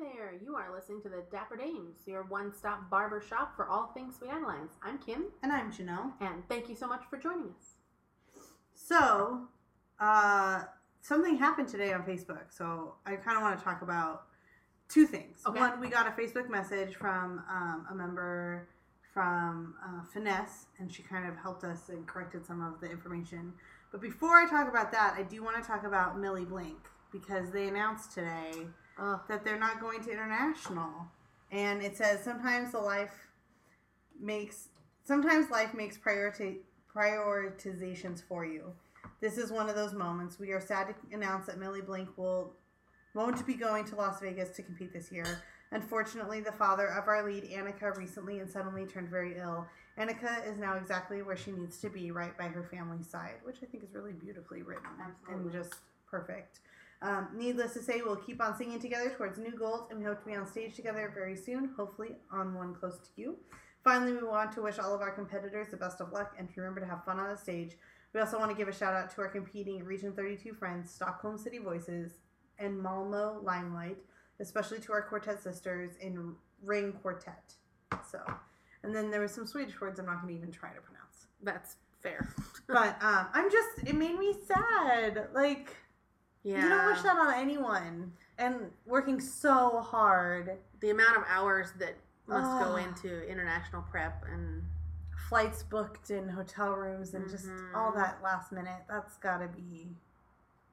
there! You are listening to the Dapper Dames, your one-stop barber shop for all things Sweet Adelines. I'm Kim. And I'm Janelle. And thank you so much for joining us. So, something happened today on Facebook, so I kind of want to talk about two things. Okay. One, we got a Facebook message from a member from Finesse, and she kind of helped us and corrected some of the information. But before I talk about that, I do want to talk about Millie Blink, because they announced today that they're not going to international. And it says, sometimes life makes prioritizations for you. This is one of those moments. We are sad to announce that Millie Blink won't be going to Las Vegas to compete this year. Unfortunately, the father of our lead, Annika, recently and suddenly turned very ill. Annika is now exactly where she needs to be, right by her family's side, which I think is really beautifully written. Absolutely. And just perfect. Needless to say, we'll keep on singing together towards new goals, and we hope to be on stage together very soon, hopefully on one close to you. Finally, we want to wish all of our competitors the best of luck, and to remember to have fun on the stage. We also want to give a shout out to our competing Region 32 friends, Stockholm City Voices, and Malmö Limelight, especially to our quartet sisters in Ring Quartet. So, and then there was some Swedish words I'm not going to even try to pronounce. That's fair. But it made me sad. Like, yeah. You don't wish that on anyone. And working so hard. The amount of hours that must go into international prep and flights booked and hotel rooms and just all that last minute. That's got to be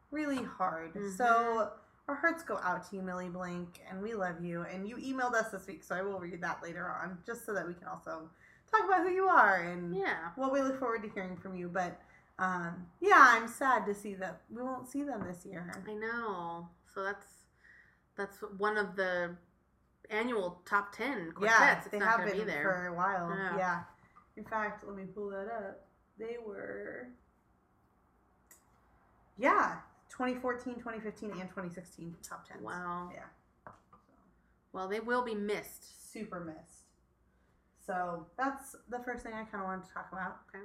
really hard. Mm-hmm. So our hearts go out to you, Millie Blink, and we love you. And you emailed us this week, so I will read that later on, just so that we can also talk about who you are and what we look forward to hearing from you. But I'm sad to see that we won't see them this year. I know. So that's one of the annual top 10 quartets. Yeah, they have been for a while. Yeah. In fact, let me pull that up. They were, 2014, 2015, and 2016 top 10s. Wow. Yeah. So. Well, they will be missed. Super missed. So that's the first thing I kind of wanted to talk about. Okay.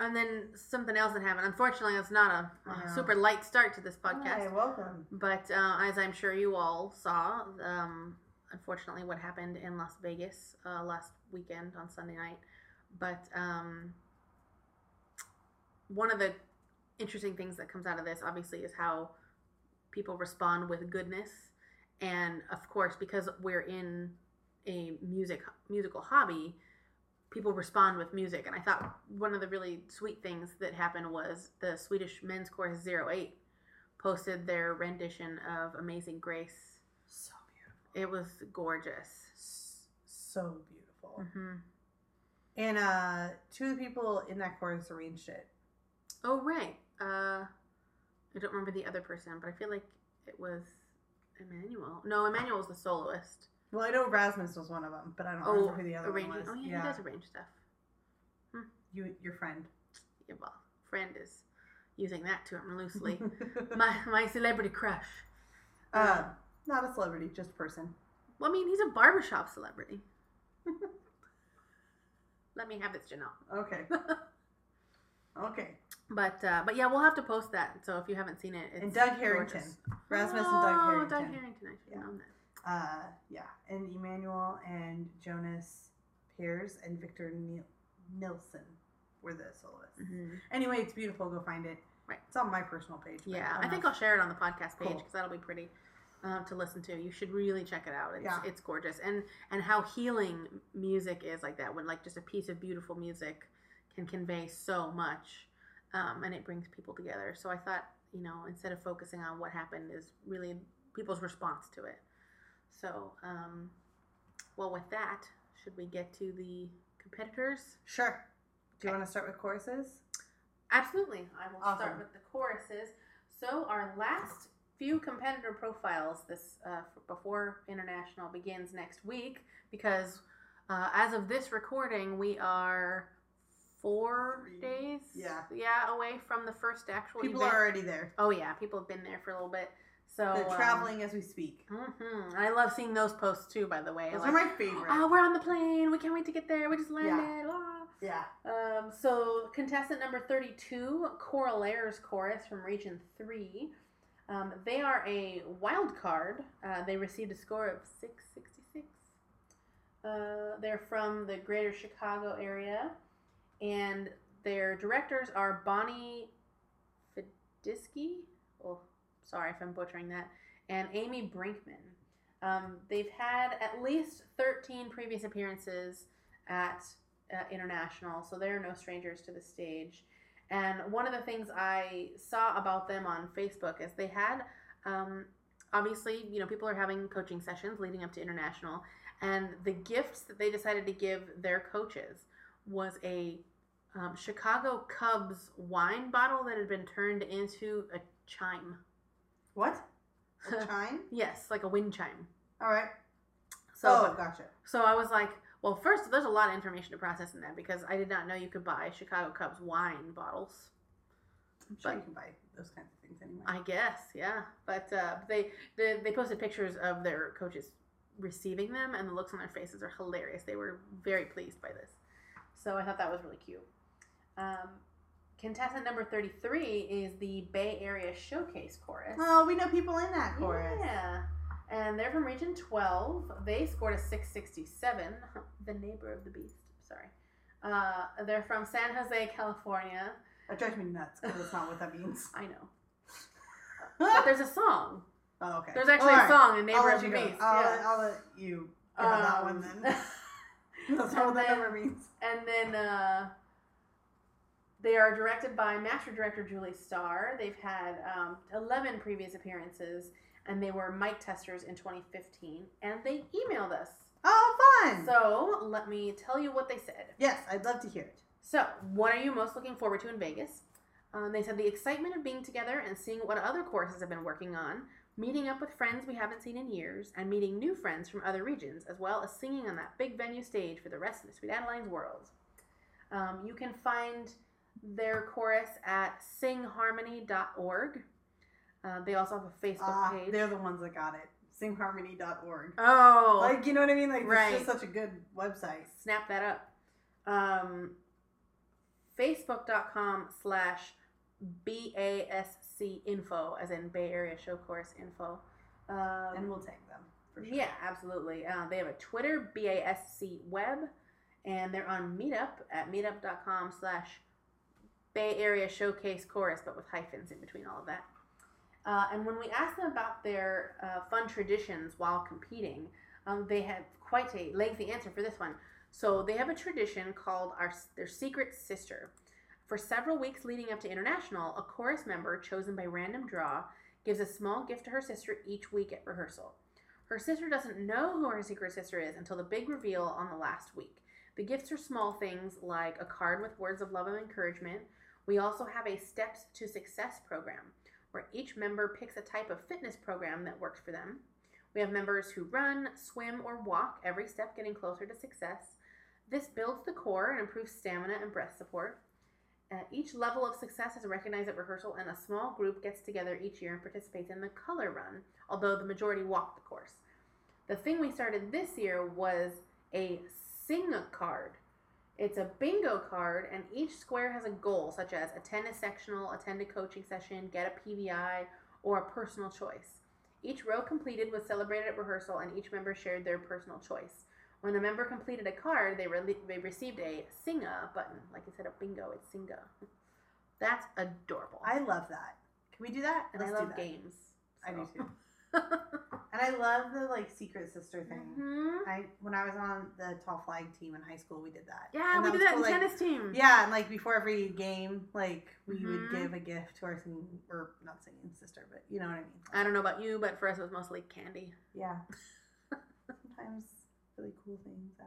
And then something else that happened. Unfortunately, it's not a super light start to this podcast. Hi, welcome. But as I'm sure you all saw, unfortunately, what happened in Las Vegas last weekend on Sunday night. But one of the interesting things that comes out of this, obviously, is how people respond with goodness. And, of course, because we're in a musical hobby, people respond with music. And I thought one of the really sweet things that happened was the Swedish Men's Chorus 08 posted their rendition of Amazing Grace. So beautiful. It was gorgeous. So beautiful. Mm-hmm. And two of the people in that chorus arranged it. Oh, right. I don't remember the other person, but I feel like it was Emmanuel. No, Emmanuel was the soloist. Well, I know Rasmus was one of them, but I don't remember who the other one was. Oh, yeah, he does arrange stuff. Your friend. Yeah, well, friend is using that term loosely. my celebrity crush. Not a celebrity, just a person. Well, I mean, he's a barbershop celebrity. Let me have this, Janelle. Okay. Okay. But yeah, we'll have to post that. So if you haven't seen it, it's and Doug Harrington. Gorgeous. Rasmus and Doug Harrington. Oh, Doug Harrington. I should have known that. And Emmanuel and Jonas Pears and Victor Nielsen were the soloists. Mm-hmm. Anyway, it's beautiful. Go find it. Right. It's on my personal page. Yeah, I think I'll share it on the podcast page because that'll be pretty to listen to. You should really check it out. It's gorgeous. And how healing music is like that, when like just a piece of beautiful music can convey so much, and it brings people together. So I thought, instead of focusing on what happened, is really people's response to it. So, with that, should we get to the competitors? Sure. Do you want to start with choruses? Absolutely. I will start with the choruses. So, our last few competitor profiles this before International begins next week, because as of this recording, we are 4 days away from the first actual event. People are already there. Oh, yeah. People have been there for a little bit. So, they're traveling as we speak. Mm-hmm. I love seeing those posts too, by the way. Those are my favorite. Oh, we're on the plane. We can't wait to get there. We just landed. Yeah. Ah. Yeah. So contestant number 32, Coralaires Chorus from Region 3. They are a wild card. They received a score of 666. They're from the Greater Chicago area, and their directors are Bonnie Fidiski, oh, sorry if I'm butchering that, and Amy Brinkman. They've had at least 13 previous appearances at International, so they're no strangers to the stage. And one of the things I saw about them on Facebook is they had, obviously, you know, people are having coaching sessions leading up to International, and the gifts that they decided to give their coaches was a Chicago Cubs wine bottle that had been turned into a chime. What? A chime? Yes, like a wind chime. All right. So, oh, gotcha. So I was like, well, first, there's a lot of information to process in that because I did not know you could buy Chicago Cubs wine bottles. I'm sure you can buy those kinds of things anyway. I guess, yeah. But they posted pictures of their coaches receiving them, and the looks on their faces are hilarious. They were very pleased by this. So I thought that was really cute. Contestant number 33 is the Bay Area Showcase Chorus. Oh, we know people in that chorus. Yeah. And they're from Region 12. They scored a 667. The neighbor of the beast. Sorry. They're from San Jose, California. That drives me nuts because it's not what that means. I know. But there's a song. Oh, okay. There's actually a song in Neighbor of the Beast. I'll let you go on that one then. That's not what that number means. And then they are directed by Master Director Julie Starr. They've had 11 previous appearances, and they were mic testers in 2015, and they emailed us. Oh, fun! So, let me tell you what they said. Yes, I'd love to hear it. So, what are you most looking forward to in Vegas? They said the excitement of being together and seeing what other choruses have been working on, meeting up with friends we haven't seen in years, and meeting new friends from other regions, as well as singing on that big venue stage for the rest of the Sweet Adelines world. You can find their chorus at singharmony.org. They also have a Facebook page. They're the ones that got it. Singharmony.org. Oh. Like, you know what I mean? Like, right. It's just such a good website. Snap that up. Facebook.com/BASC info, as in Bay Area Show Course info. And we'll tag them, for sure. Yeah, absolutely. They have a Twitter, BASC web, and they're on Meetup at meetup.com/Bay Area Showcase Chorus, but with hyphens in between all of that. And when we asked them about their fun traditions while competing, they had quite a lengthy answer for this one. So they have a tradition called their Secret Sister. For several weeks leading up to International, a chorus member chosen by random draw gives a small gift to her sister each week at rehearsal. Her sister doesn't know who her secret sister is until the big reveal on the last week. The gifts are small things like a card with words of love and encouragement. We also have a Steps to Success program, where each member picks a type of fitness program that works for them. We have members who run, swim, or walk, every step getting closer to success. This builds the core and improves stamina and breath support. Each level of success is recognized at rehearsal, and a small group gets together each year and participates in the color run, although the majority walk the course. The thing we started this year was a sing-a-card. It's a bingo card, and each square has a goal, such as attend a sectional, attend a coaching session, get a PVI, or a personal choice. Each row completed was celebrated at rehearsal, and each member shared their personal choice. When a member completed a card, they received a Singa button. Like instead of bingo, it's Singa. That's adorable. I love that. Can we do that? And I love games. So. I do too. And I love the like secret sister thing. Mm-hmm. When I was on the tall flag team in high school, we did that. Yeah, and we did that in tennis team. Yeah, and like before every game, like we would give a gift to our not singing sister, but you know what I mean. Like, I don't know about you, but for us it was mostly candy. Yeah. Sometimes. Really cool things. I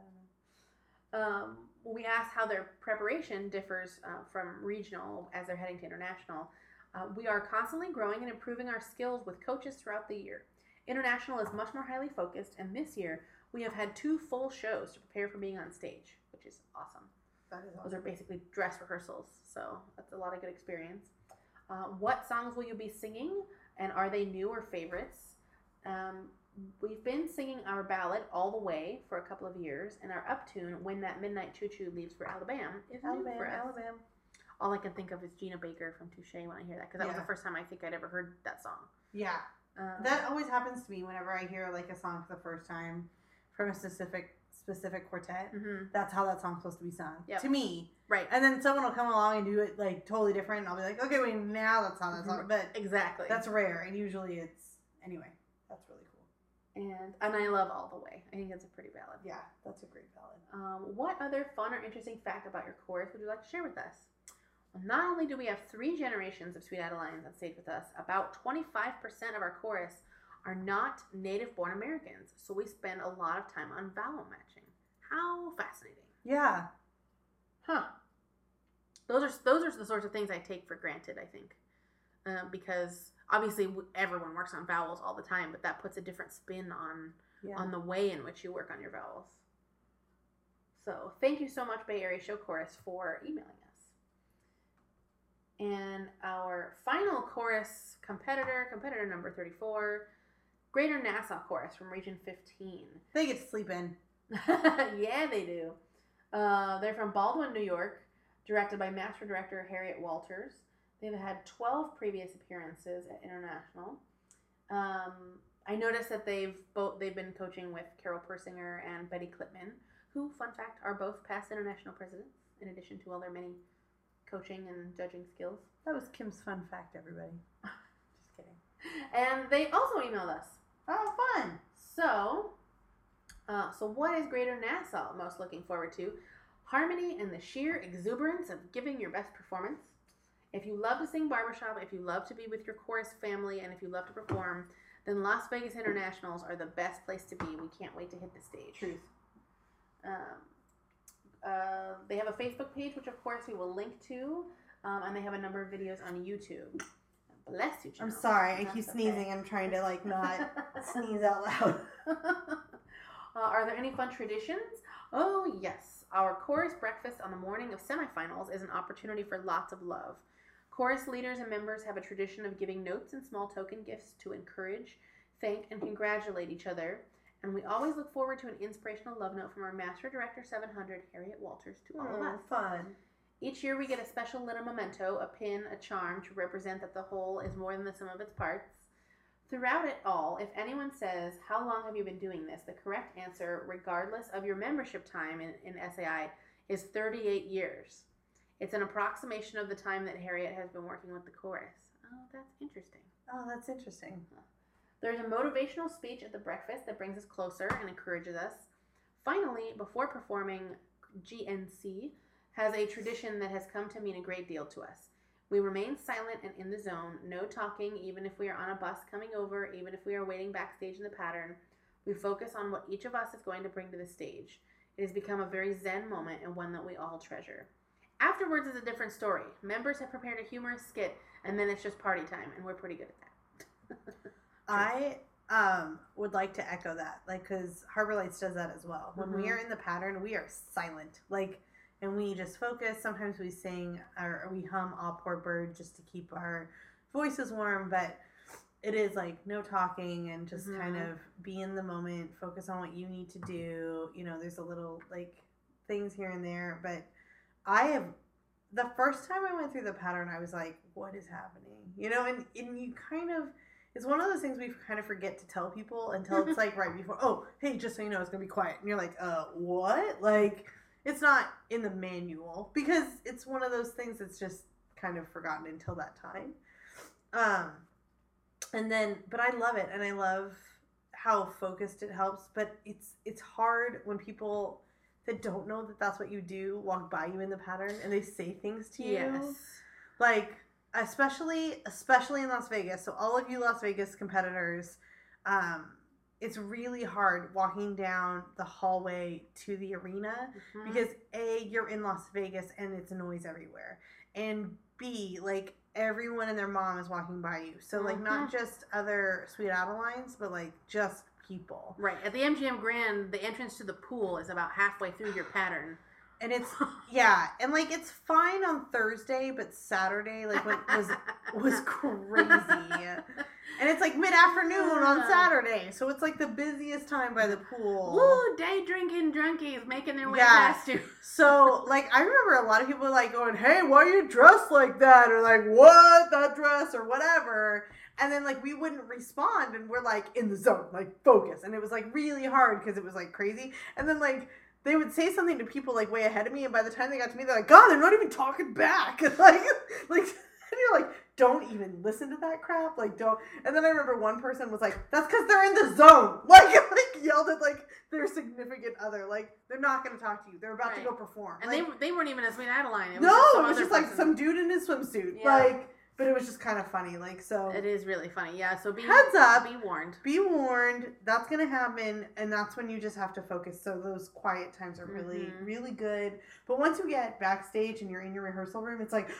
don't know. We asked how their preparation differs from regional as they're heading to International. We are constantly growing and improving our skills with coaches throughout the year. International is much more highly focused, and this year we have had 2 full shows to prepare for being on stage, which is awesome. That is awesome. Those are basically dress rehearsals, so that's a lot of good experience. What songs will you be singing, and are they new or favorites? We've been singing our ballad All the Way for a couple of years, and our uptune When That Midnight Choo Choo Leaves for Alabama is new for us. Alabama. All I can think of is Gina Baker from Touche when I hear that, because that was the first time I think I'd ever heard that song. Yeah. That always happens to me whenever I hear like a song for the first time from a specific quartet. Mm-hmm. That's how that song's supposed to be sung. Yep. To me. Right. And then someone will come along and do it like totally different and I'll be like, okay, wait, now that's how that song. But exactly. That's rare and usually it's anyway. That's really cool. And I love All the Way. I think that's a pretty ballad. Yeah, that's a great ballad. What other fun or interesting fact about your chorus would you like to share with us? Well, not only do we have three generations of Sweet Adelines on stage with us, about 25% of our chorus are not native-born Americans, so we spend a lot of time on vowel matching. How fascinating. Yeah. Huh. Those are the sorts of things I take for granted, I think, because obviously everyone works on vowels all the time, but that puts a different spin on the way in which you work on your vowels. So thank you so much, Bay Area Show Chorus, for emailing us. And our final chorus competitor number 34, Greater Nassau Chorus from Region 15. They get to sleep in. Yeah, they do. They're from Baldwin, New York, directed by Master Director Harriet Walters. They've had 12 previous appearances at International. I noticed that they've been coaching with Carol Persinger and Betty Clipman, who, fun fact, are both past International presidents, in addition to all their many coaching and judging skills. That was Kim's fun fact, everybody. Just kidding. And they also emailed us. Oh, fun. So what is Greater Nassau most looking forward to? Harmony and the sheer exuberance of giving your best performance. If you love to sing barbershop, if you love to be with your chorus family, and if you love to perform, then Las Vegas Internationals are the best place to be. We can't wait to hit the stage. Truth. They have a Facebook page, which of course we will link to, and they have a number of videos on YouTube. Bless you, Janelle. I'm sorry, I keep sneezing. Okay. I'm trying to like not sneeze out loud. Are there any fun traditions? Oh yes, our chorus breakfast on the morning of semifinals is an opportunity for lots of love. Chorus leaders and members have a tradition of giving notes and small token gifts to encourage, thank, and congratulate each other. And we always look forward to an inspirational love note from our Master Director 700, Harriet Walters, to all of us. Fun. Each year we get a special little memento, a pin, a charm, to represent that the whole is more than the sum of its parts. Throughout it all, if anyone says, how long have you been doing this? The correct answer, regardless of your membership time in SAI, is 38 years. It's an approximation of the time that Harriet has been working with the chorus. Oh, that's interesting. There's a motivational speech at the breakfast that brings us closer and encourages us. Finally, before performing, GNC has a tradition that has come to mean a great deal to us. We remain silent and in the zone, no talking, even if we are on a bus coming over, even if we are waiting backstage in the pattern. We focus on what each of us is going to bring to the stage. It has become a very zen moment and one that we all treasure. Afterwards is a different story. Members have prepared a humorous skit, and then it's just party time, and we're pretty good at that. I would like to echo that, like, because Harbor Lights does that as well. When we are in the pattern, we are silent, like, and we just focus. Sometimes we sing or we hum "All Poor Bird" just to keep our voices warm, but it is like no talking and just kind of be in the moment, focus on what you need to do. You know, there's a little like things here and there, but the first time I went through the pattern, I was like, what is happening? You know, and you kind of. It's one of those things we kind of forget to tell people until it's like right before, oh, hey, just so you know, it's going to be quiet. And you're like, what? Like, it's not in the manual because it's one of those things that's just kind of forgotten until that time. But I love it. And I love how focused it helps. But it's hard when people that don't know that that's what you do walk by you in the pattern and they say things to you. Yes. Like... Especially in Las Vegas. So all of you Las Vegas competitors, it's really hard walking down the hallway to the arena because A, you're in Las Vegas and it's noise everywhere. And B, like everyone and their mom is walking by you. So like not just other Sweet Adelines, but like just people. Right. At the MGM Grand, the entrance to the pool is about halfway through your pattern. And it's, yeah, and, like, it's fine on Thursday, but Saturday, like, was crazy. And it's, like, mid-afternoon on Saturday, so it's, like, the busiest time by the pool. Woo, day drinking drunkies making their way past you. So, like, I remember a lot of people, like, going, hey, why are you dressed like that? Or, like, what, that dress, or whatever. And then, like, we wouldn't respond, and we're, like, in the zone, like, focus. And it was, like, really hard because it was, like, crazy. And then, like, they would say something to people, like, way ahead of me, and by the time they got to me, they're like, God, they're not even talking back. And, like, and you're like, don't even listen to that crap. Like, don't. And then I remember one person was like, that's because they're in the zone. Like yelled at, like, their significant other. Like, they're not going to talk to you. They're about to go perform. And like, they weren't even a Sweet Adeline. It was just like some dude in his swimsuit. Yeah. Like. But it was just kind of funny, like, so. It is really funny, yeah. So heads up, be warned. Be warned. That's going to happen, and that's when you just have to focus. So those quiet times are really, really good. But once you get backstage and you're in your rehearsal room, it's like,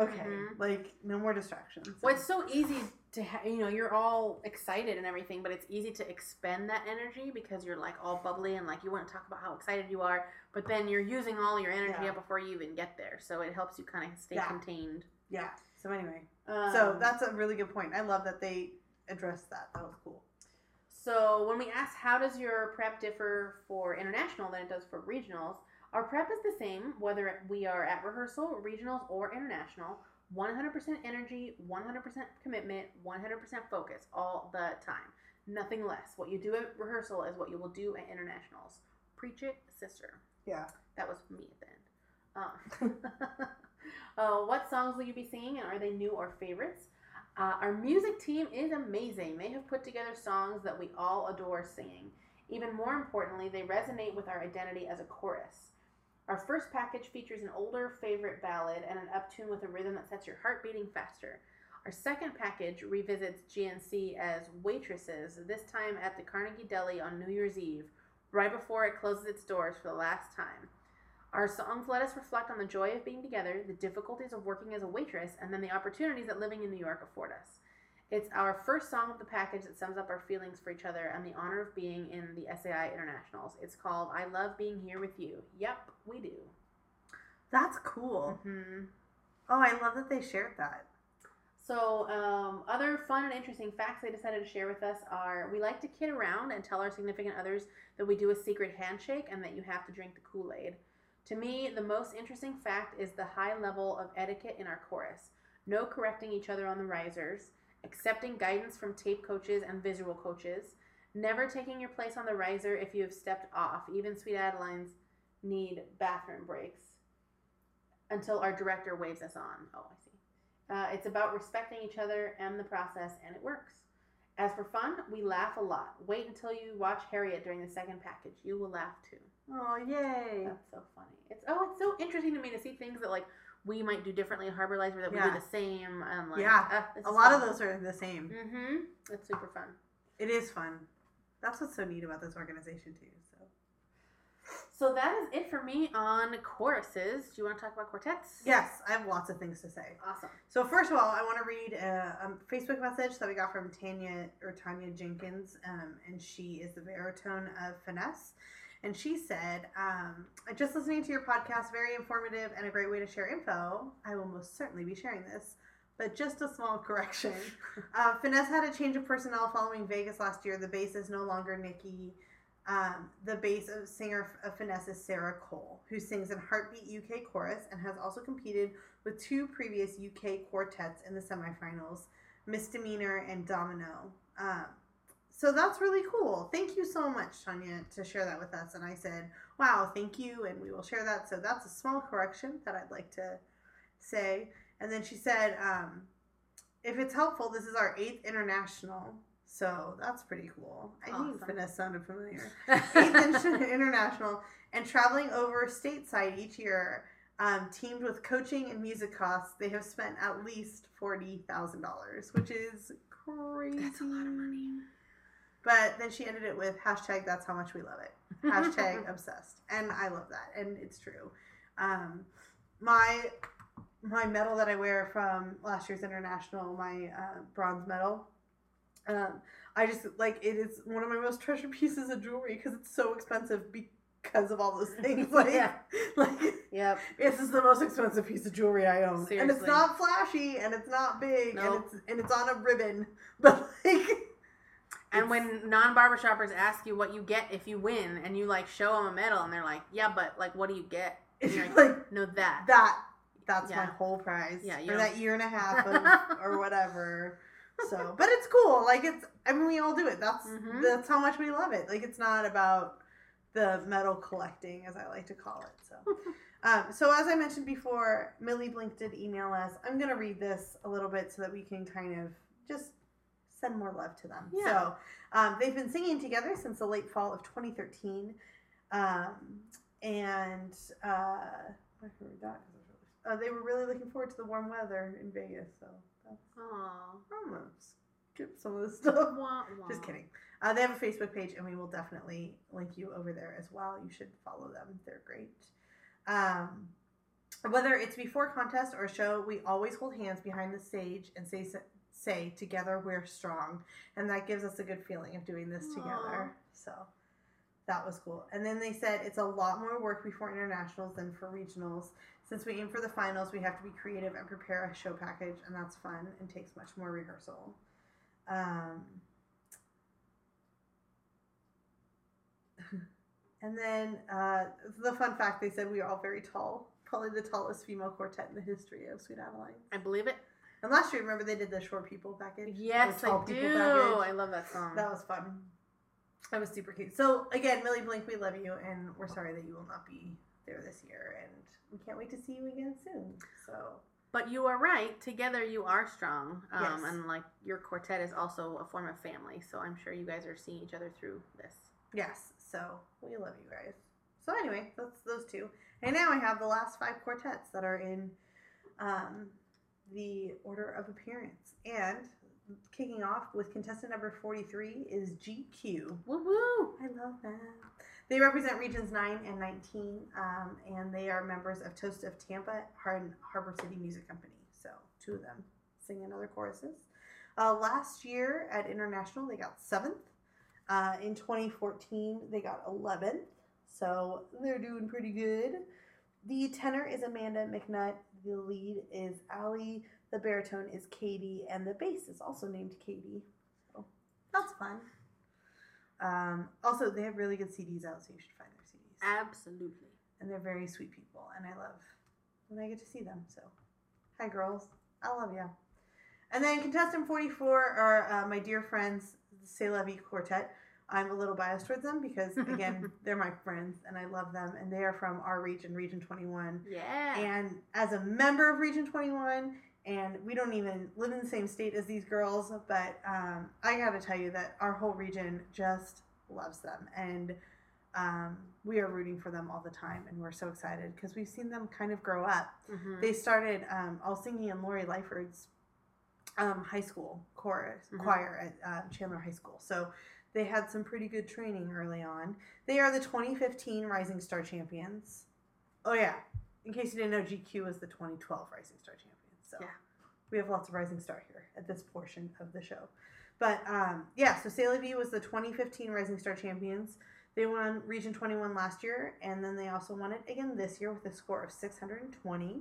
okay, like, no more distractions. Well, it's so easy to, you're all excited and everything, but it's easy to expend that energy because you're, like, all bubbly and, like, you want to talk about how excited you are, but then you're using all your energy up before you even get there. So it helps you kind of stay contained. Yeah. So anyway, so that's a really good point. I love that they addressed that. That was cool. So when we asked how does your prep differ for international than it does for regionals, our prep is the same whether we are at rehearsal, regionals, or international. 100% energy, 100% commitment, 100% focus all the time. Nothing less. What you do at rehearsal is what you will do at internationals. Preach it, sister. Yeah. That was me then. What songs will you be singing, and are they new or favorites? Our music team is amazing. They have put together songs that we all adore singing. Even more importantly, they resonate with our identity as a chorus. Our first package features an older favorite ballad and an uptune with a rhythm that sets your heart beating faster. Our second package revisits GNC as waitresses, this time at the Carnegie Deli on New Year's Eve, right before it closes its doors for the last time. Our songs let us reflect on the joy of being together, the difficulties of working as a waitress, and then the opportunities that living in New York afford us. It's our first song of the package that sums up our feelings for each other and the honor of being in the SAI Internationals. It's called I Love Being Here With You. Yep, we do. That's cool. Mm-hmm. Oh, I love that they shared that. So, other fun and interesting facts they decided to share with us are we like to kid around and tell our significant others that we do a secret handshake and that you have to drink the Kool-Aid. To me, the most interesting fact is the high level of etiquette in our chorus. No correcting each other on the risers, accepting guidance from tape coaches and visual coaches, never taking your place on the riser if you have stepped off. Even Sweet Adelines need bathroom breaks until our director waves us on. Oh, I see. It's about respecting each other and the process, and it works. As for fun, we laugh a lot. Wait until you watch Harriet during the second package. You will laugh too. Oh, yay. That's so funny. It's so interesting to me to see things that, like, we might do differently at Harbor Lights, or that we do the same. And, like, a lot of those are the same. Mm-hmm. It's super fun. It is fun. That's what's so neat about this organization, too. So that is it for me on choruses. Do you want to talk about quartets? Yes, I have lots of things to say. Awesome. So first of all, I want to read a Facebook message that we got from Tanya Jenkins, and she is the baritone of Finesse. And she said, just listening to your podcast, very informative and a great way to share info. I will most certainly be sharing this, but just a small correction. Finesse had a change of personnel following Vegas last year. The bass is no longer Nikki. The bass singer of Finesse is Sarah Cole, who sings in Heartbeat UK Chorus and has also competed with two previous UK quartets in the semifinals, Misdemeanor and Domino. So that's really cool. Thank you so much, Tanya, to share that with us. And I said, wow, thank you, and we will share that. So that's a small correction that I'd like to say. And then she said, if it's helpful, this is our 8th international. So that's pretty cool. I think Finesse sounded familiar. 8th international. And traveling over stateside each year, teamed with coaching and music costs, they have spent at least $40,000, which is crazy. That's a lot of money. But then she ended it with hashtag that's how much we love it. Hashtag obsessed. And I love that. And it's true. My medal that I wear from last year's international, my bronze medal, I just, like, it is one of my most treasured pieces of jewelry because it's so expensive because of all those things. Like, this is the most expensive piece of jewelry I own. Seriously. And it's not flashy, and it's not big, and it's on a ribbon. But, like... And when non-barbershoppers ask you what you get if you win, and you, like, show them a medal, and they're like, yeah, but, like, what do you get? And you're like, no, that. That's my whole prize. Yeah, for that year and a half of, or whatever. So, but it's cool. Like, it's, I mean, we all do it. That's mm-hmm. that's how much we love it. Like, it's not about the metal collecting, as I like to call it. So, so as I mentioned before, Millie Blink did email us. I'm going to read this a little bit so that we can kind of just send more love to them. Yeah. So, they've been singing together since the late fall of 2013. And they were really looking forward to the warm weather in Vegas, so that's I'm gonna skip some of this stuff. Just kidding. They have a Facebook page, and we will definitely link you over there as well. You should follow them. They're great. Whether it's before contest or show, we always hold hands behind the stage and say together we're strong, and that gives us a good feeling of doing this together. So that was cool. And then they said it's a lot more work before internationals than for regionals. Since we aim for the finals, we have to be creative and prepare a show package, and that's fun and takes much more rehearsal. And then the fun fact, they said we are all very tall, probably the tallest female quartet in the history of Sweet Adelines. I believe it. And last year, remember they did the Short People package? Yes, I do. I love that song. That was fun. That was super cute. So, again, Millie Blink, we love you, and we're sorry that you will not be there this year, and we can't wait to see you again soon. So, but you are right. Together, you are strong, yes. And, like, your quartet is also a form of family, so I'm sure you guys are seeing each other through this. Yes, so we love you guys. So, anyway, that's those two. And now I have the last five quartets that are in the order of appearance, and kicking off with contestant number 43 is GQ. Woo-woo! I love that. They represent Regions 9 and 19, and they are members of Toast of Tampa and Harbor City Music Company. So two of them sing in other choruses. Last year at International, they got 7th. In 2014, they got 11th. So they're doing pretty good. The tenor is Amanda McNutt. The lead is Allie. The baritone is Katie, and the bass is also named Katie. So that's fun. Also, they have really good CDs out, so you should find their CDs. Absolutely. And they're very sweet people, and I love when I get to see them. So, hi, girls. I love you. And then contestant 44 are my dear friends, the C'est La Vie Quartet. I'm a little biased towards them because, again, they're my friends, and I love them, and they are from our region, Region 21. Yeah. And as a member of Region 21... And we don't even live in the same state as these girls, but I got to tell you that our whole region just loves them. And we are rooting for them all the time, and we're so excited because we've seen them kind of grow up. Mm-hmm. They started all singing in Lori Lyford's high school choir at Chandler High School. So they had some pretty good training early on. They are the 2015 Rising Star Champions. Oh, yeah. In case you didn't know, GQ was the 2012 Rising Star Champions. So yeah. We have lots of Rising Star here at this portion of the show. But, so C'est La Vie was the 2015 Rising Star Champions. They won Region 21 last year, and then they also won it again this year with a score of 620.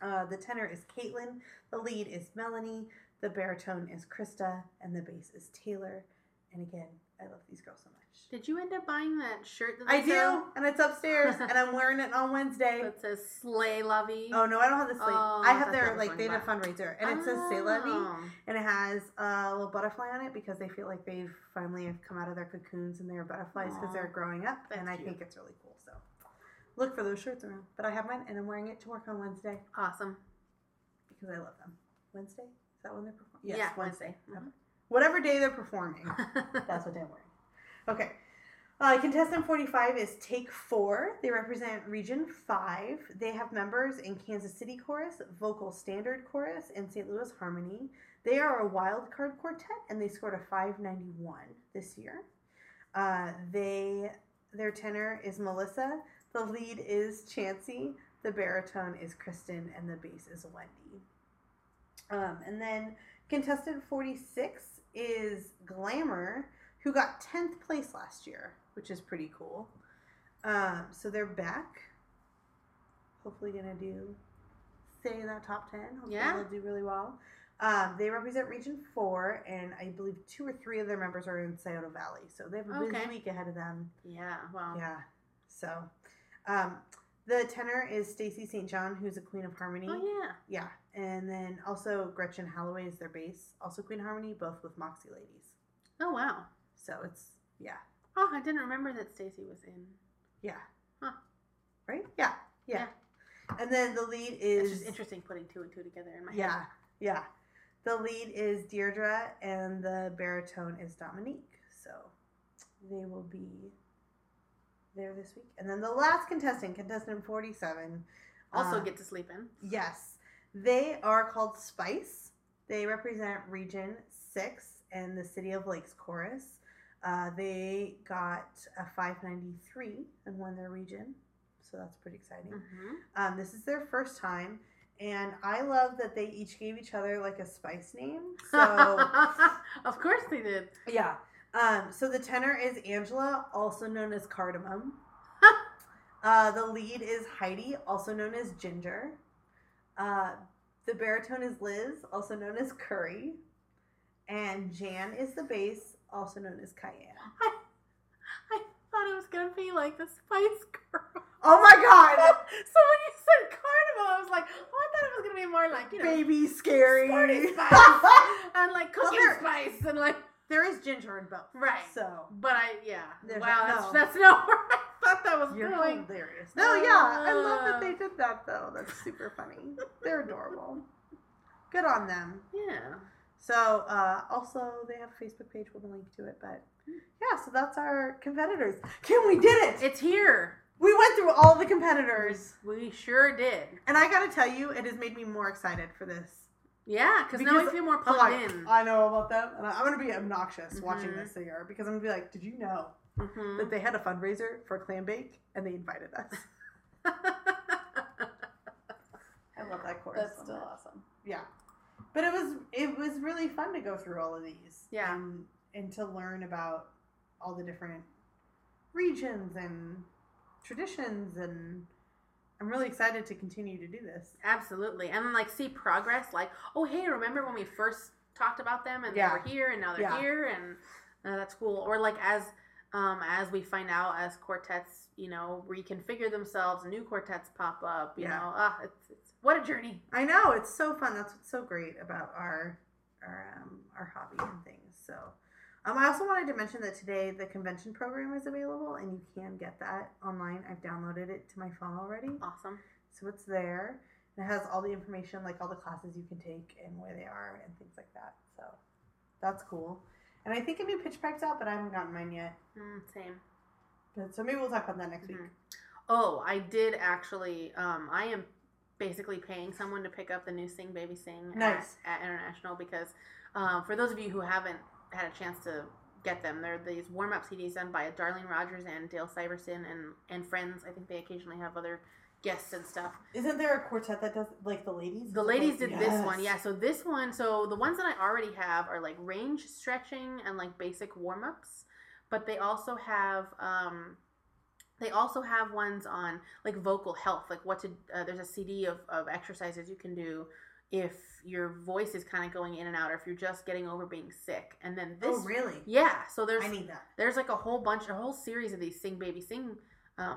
The tenor is Caitlin, the lead is Melanie, the baritone is Krista, and the bass is Taylor. And again, I love these girls so much. Did you end up buying that shirt that I do, and it's upstairs, and I'm wearing it on Wednesday. It says "C'est La Vie." Oh, no, I don't have the sleeve. I have their, like, they did a fundraiser, and it says "C'est La Vie," and it has a little butterfly on it because they feel like they finally have come out of their cocoons and they're butterflies because they're growing up, and I think it's really cool. So look for those shirts around. But I have mine, and I'm wearing it to work on Wednesday. Awesome. Because I love them. Wednesday? Is that when they're performing? Yes, yeah, Wednesday. Mm-hmm. Whatever day they're performing, that's what they're wearing. Okay. Contestant 45 is Take 4. They represent Region 5. They have members in Kansas City Chorus, Vocal Standard Chorus, and St. Louis Harmony. They are a wild card quartet, and they scored a 591 this year. Their tenor is Melissa. The lead is Chansey. The baritone is Kristen, and the bass is Wendy. And then contestant 46 is Glamour, who got 10th place last year, which is pretty cool. So they're back. Hopefully going to stay in that top 10. Hopefully they'll do really well. They represent Region 4, and I believe 2 or 3 of their members are in Scioto Valley. So they have a busy week ahead of them. Yeah, wow. Yeah. So the tenor is Stacy St. John, who's a Queen of Harmony. Oh, yeah. Yeah. And then also Gretchen Holloway is their bass, also Queen Harmony, both with Moxie Ladies. Oh, wow. So it's, yeah. Oh, I didn't remember that Stacy was in. Yeah. Huh. Right? Yeah. Yeah. Yeah. And then the lead is... It's just interesting putting two and two together in my head. Yeah. Yeah. The lead is Deirdre, and the baritone is Dominique. So they will be there this week. And then the last contestant, contestant 47... Also get to sleep in. Yes. They are called Spice. They represent Region 6 and the City of Lakes Chorus. They got a 593 and won their region. So that's pretty exciting. Mm-hmm. This is their first time. And I love that they each gave each other like a Spice name. So of course they did. Yeah. So the tenor is Angela, also known as Cardamom. The lead is Heidi, also known as Ginger. The baritone is Liz, also known as Curry. And Jan is the bass, also known as Cayenne. I thought it was going to be like the Spice Girl. Oh my God! So when you said Carnival, I was like, oh, I thought it was going to be more like, you know. Baby Scary. Sporty Spice. And like Cooking Spice. And like. There is Ginger in both. Right. So. But yeah. Wow, that's not right. Thought that was really hilarious. No, yeah, I love that they did that though. That's super funny. They're adorable. Good on them. Yeah. So also they have a Facebook page. We'll link to it, but yeah. So that's our competitors. Kim, we did it. It's here. We went through all the competitors. We sure did. And I gotta tell you, it has made me more excited for this. Yeah, because now I feel more plugged in. I know about them, and I'm gonna be obnoxious watching this year because I'm gonna be like, did you know? Mm-hmm. That they had a fundraiser for Clam Bake and they invited us. I love that course. That's still awesome. Yeah. But it was really fun to go through all of these. Yeah. And to learn about all the different regions and traditions, and I'm really excited to continue to do this. Absolutely. And like see progress, like, oh hey, remember when we first talked about them and they were here and now they're here, and that's cool. Or like as we find out, as quartets, you know, reconfigure themselves, new quartets pop up, you know. It's what a journey. I know. It's so fun. That's what's so great about our hobby and things. So I also wanted to mention that today the convention program is available, and you can get that online. I've downloaded it to my phone already. Awesome. So it's there. It has all the information, like all the classes you can take and where they are and things like that. So that's cool. And I think a new pitch pack's out, but I haven't gotten mine yet. Same. But, so maybe we'll talk about that next week. Oh, I did actually. I am basically paying someone to pick up the new Sing Baby Sing at International, because for those of you who haven't had a chance to get them, they're these warm-up CDs done by Darlene Rogers and Dale Syverson and friends. I think they occasionally have other guests and stuff. Isn't there a quartet that does, like, the ladies? The ladies did this one, yeah. So this one, so the ones that I already have are, like, range stretching and, like, basic warm-ups. But they also have ones on, like, vocal health. Like, there's a CD of exercises you can do if your voice is kind of going in and out, or if you're just getting over being sick. And then this... Oh, really? Yeah. So there's... I need that. There's, like, a whole series of these Sing Baby Sing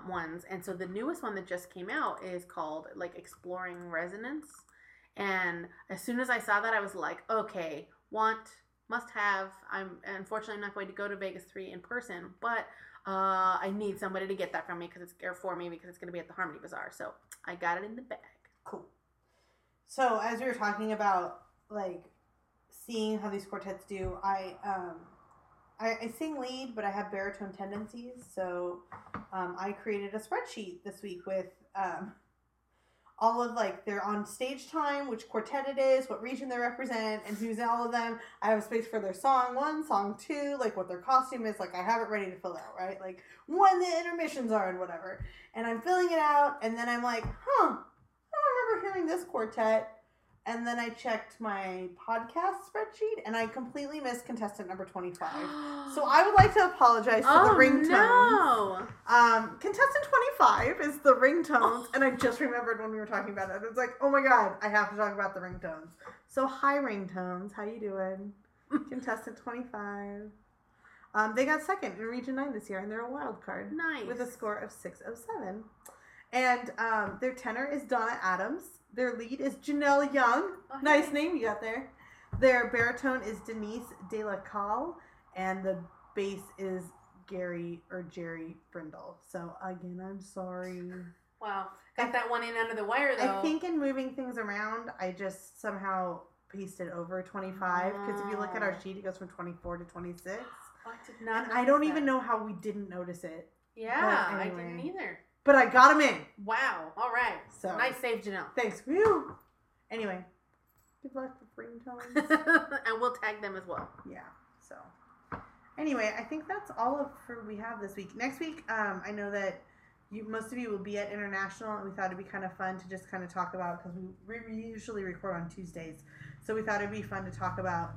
ones, and so the newest one that just came out is called like Exploring Resonance, and as soon as I saw that I was like, okay, must have. I'm unfortunately not going to go to Vegas 3 in person, but I need somebody to get that from me because it's going to be at the Harmony Bazaar, so I got it in the bag. Cool. So as we were talking about like seeing how these quartets do, I sing lead, but I have baritone tendencies, so I created a spreadsheet this week with all of, like, their on-stage time, which quartet it is, what region they represent, and who's in all of them. I have a space for their song 1, song 2, like, what their costume is. Like, I have it ready to fill out, right? Like, when the intermissions are and whatever. And I'm filling it out, and then I'm like, I don't remember hearing this quartet. And then I checked my podcast spreadsheet, and I completely missed contestant number 25. So I would like to apologize for the ringtones. No. Contestant 25 is the ringtones, and I just remembered when we were talking about it. It was like, oh my God, I have to talk about the ringtones. So hi, ringtones. How you doing? Contestant 25. They got second in Region 9 this year, and they're a wild card. Nice. With a score of 607. And their tenor is Donna Adams. Their lead is Janelle Young. Okay. Nice name you got there. Their baritone is Denise De La Calle, and the bass is Jerry Brindle. So again, I'm sorry. Wow. Got that one in under the wire, though. I think in moving things around, I just somehow pasted over 25. Because if you look at our sheet, it goes from 24 to 26. Oh, I did not. And I don't even know how we didn't notice it. Yeah, anyway. I didn't either. But I got them in. Wow. All right. So nice save, Janelle. Thanks. Whew. Anyway, good luck with ringtones. And we'll tag them as well. Yeah. So anyway, I think that's all we have this week. Next week, I know that most of you will be at International, and we thought it'd be kind of fun to just kind of talk about, because we usually record on Tuesdays, so we thought it'd be fun to talk about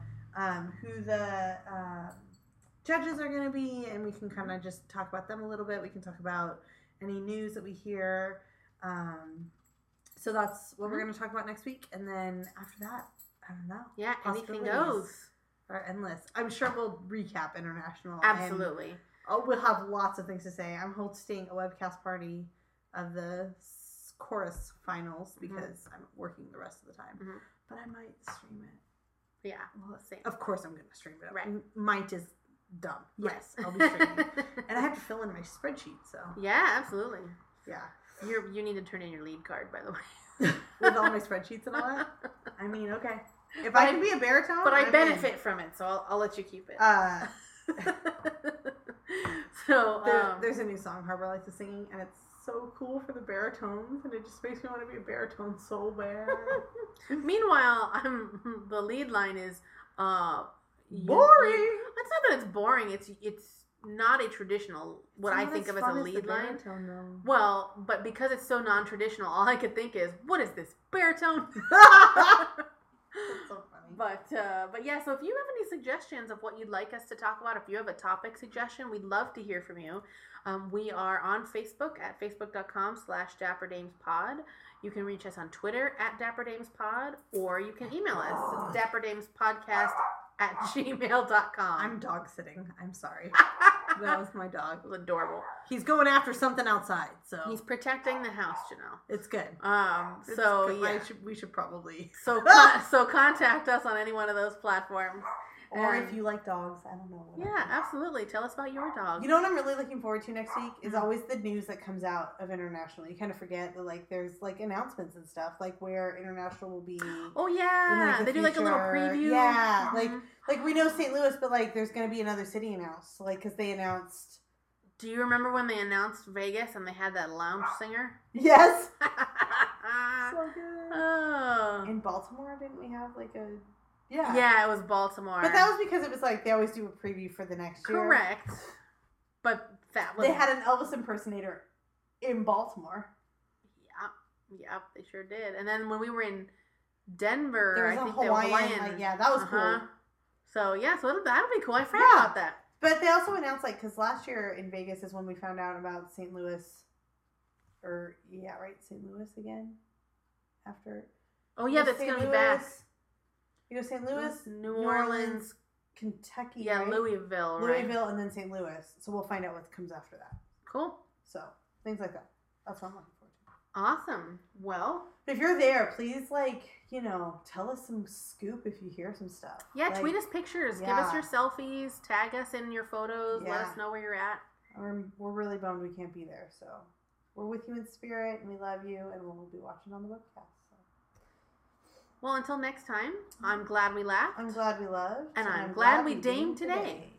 who the judges are going to be, and we can kind of just talk about them a little bit. We can talk about any news that we hear. So that's what we're going to talk about next week, and then after that, I don't know. Yeah, anything goes. Are endless. I'm sure we'll recap International. Absolutely. Oh, we'll have lots of things to say. I'm hosting a webcast party of the chorus finals because I'm working the rest of the time. Mm-hmm. But I might stream it. Yeah, we'll see. Of course I'm going to stream it. Right. Might is dumb. Yes, I'll be streaming. And I have to fill in my spreadsheet, so. Yeah, absolutely. Yeah. You need to turn in your lead card, by the way. With all my spreadsheets and all that? I mean, okay. If I can be a baritone. But I benefit from it, so I'll let you keep it. So there's a new song Harbor Lights is singing, and it's so cool for the baritones, and it just makes me want to be a baritone so bad. Meanwhile, the lead line is boring. It's not that it's boring. It's not a traditional what I think of as a lead line. Baritone, well, but because it's so non-traditional, all I could think is, what is this, baritone? That's so funny. But yeah, so if you have any suggestions of what you'd like us to talk about, if you have a topic suggestion, we'd love to hear from you. We are on Facebook at facebook.com/dapperdamespod. You can reach us on Twitter at dapperdamespod, or you can email us dapperddamespodcast@gmail.com. I'm dog sitting. I'm sorry. That was my dog. It was adorable. He's going after something outside, so he's protecting the house, Janelle. It's good. So good. Yeah, we should probably so contact us on any one of those platforms, or if you like dogs, I don't know. Yeah, absolutely. Tell us about your dog. You know what I'm really looking forward to next week is always the news that comes out of International. You kind of forget that there's announcements and stuff where International will be. Oh yeah, they do a little preview. Yeah, Like, we know St. Louis, but, there's going to be another city announced, because they announced... Do you remember when they announced Vegas and they had that lounge singer? Yes! So good. Oh. In Baltimore, didn't we have, a... Yeah. Yeah, it was Baltimore. But that was because it was, they always do a preview for the next year. Correct. But that was... They had an Elvis impersonator in Baltimore. Yep, they sure did. And then when we were in Denver, I think they were Hawaiian. That was cool. So, yeah, so that'll be cool. I forgot about that. But they also announced, because last year in Vegas is when we found out about St. Louis. St. Louis again? After. Oh, yeah, that's going to be back. You go St. Louis, New Orleans, Kentucky. Yeah, right? Louisville, and then St. Louis. So we'll find out what comes after that. Cool. So, things like that. That's what I'm looking forward to. Awesome. Well, if you're there, please, tell us some scoop if you hear some stuff. Yeah, tweet us pictures. Give us your selfies. Tag us in your photos. Yeah. Let us know where you're at. We're really bummed we can't be there. So we're with you in spirit, and we love you, and we'll be watching on the webcast. So. Well, until next time, I'm glad we laughed. I'm glad we loved. And I'm glad we damed today.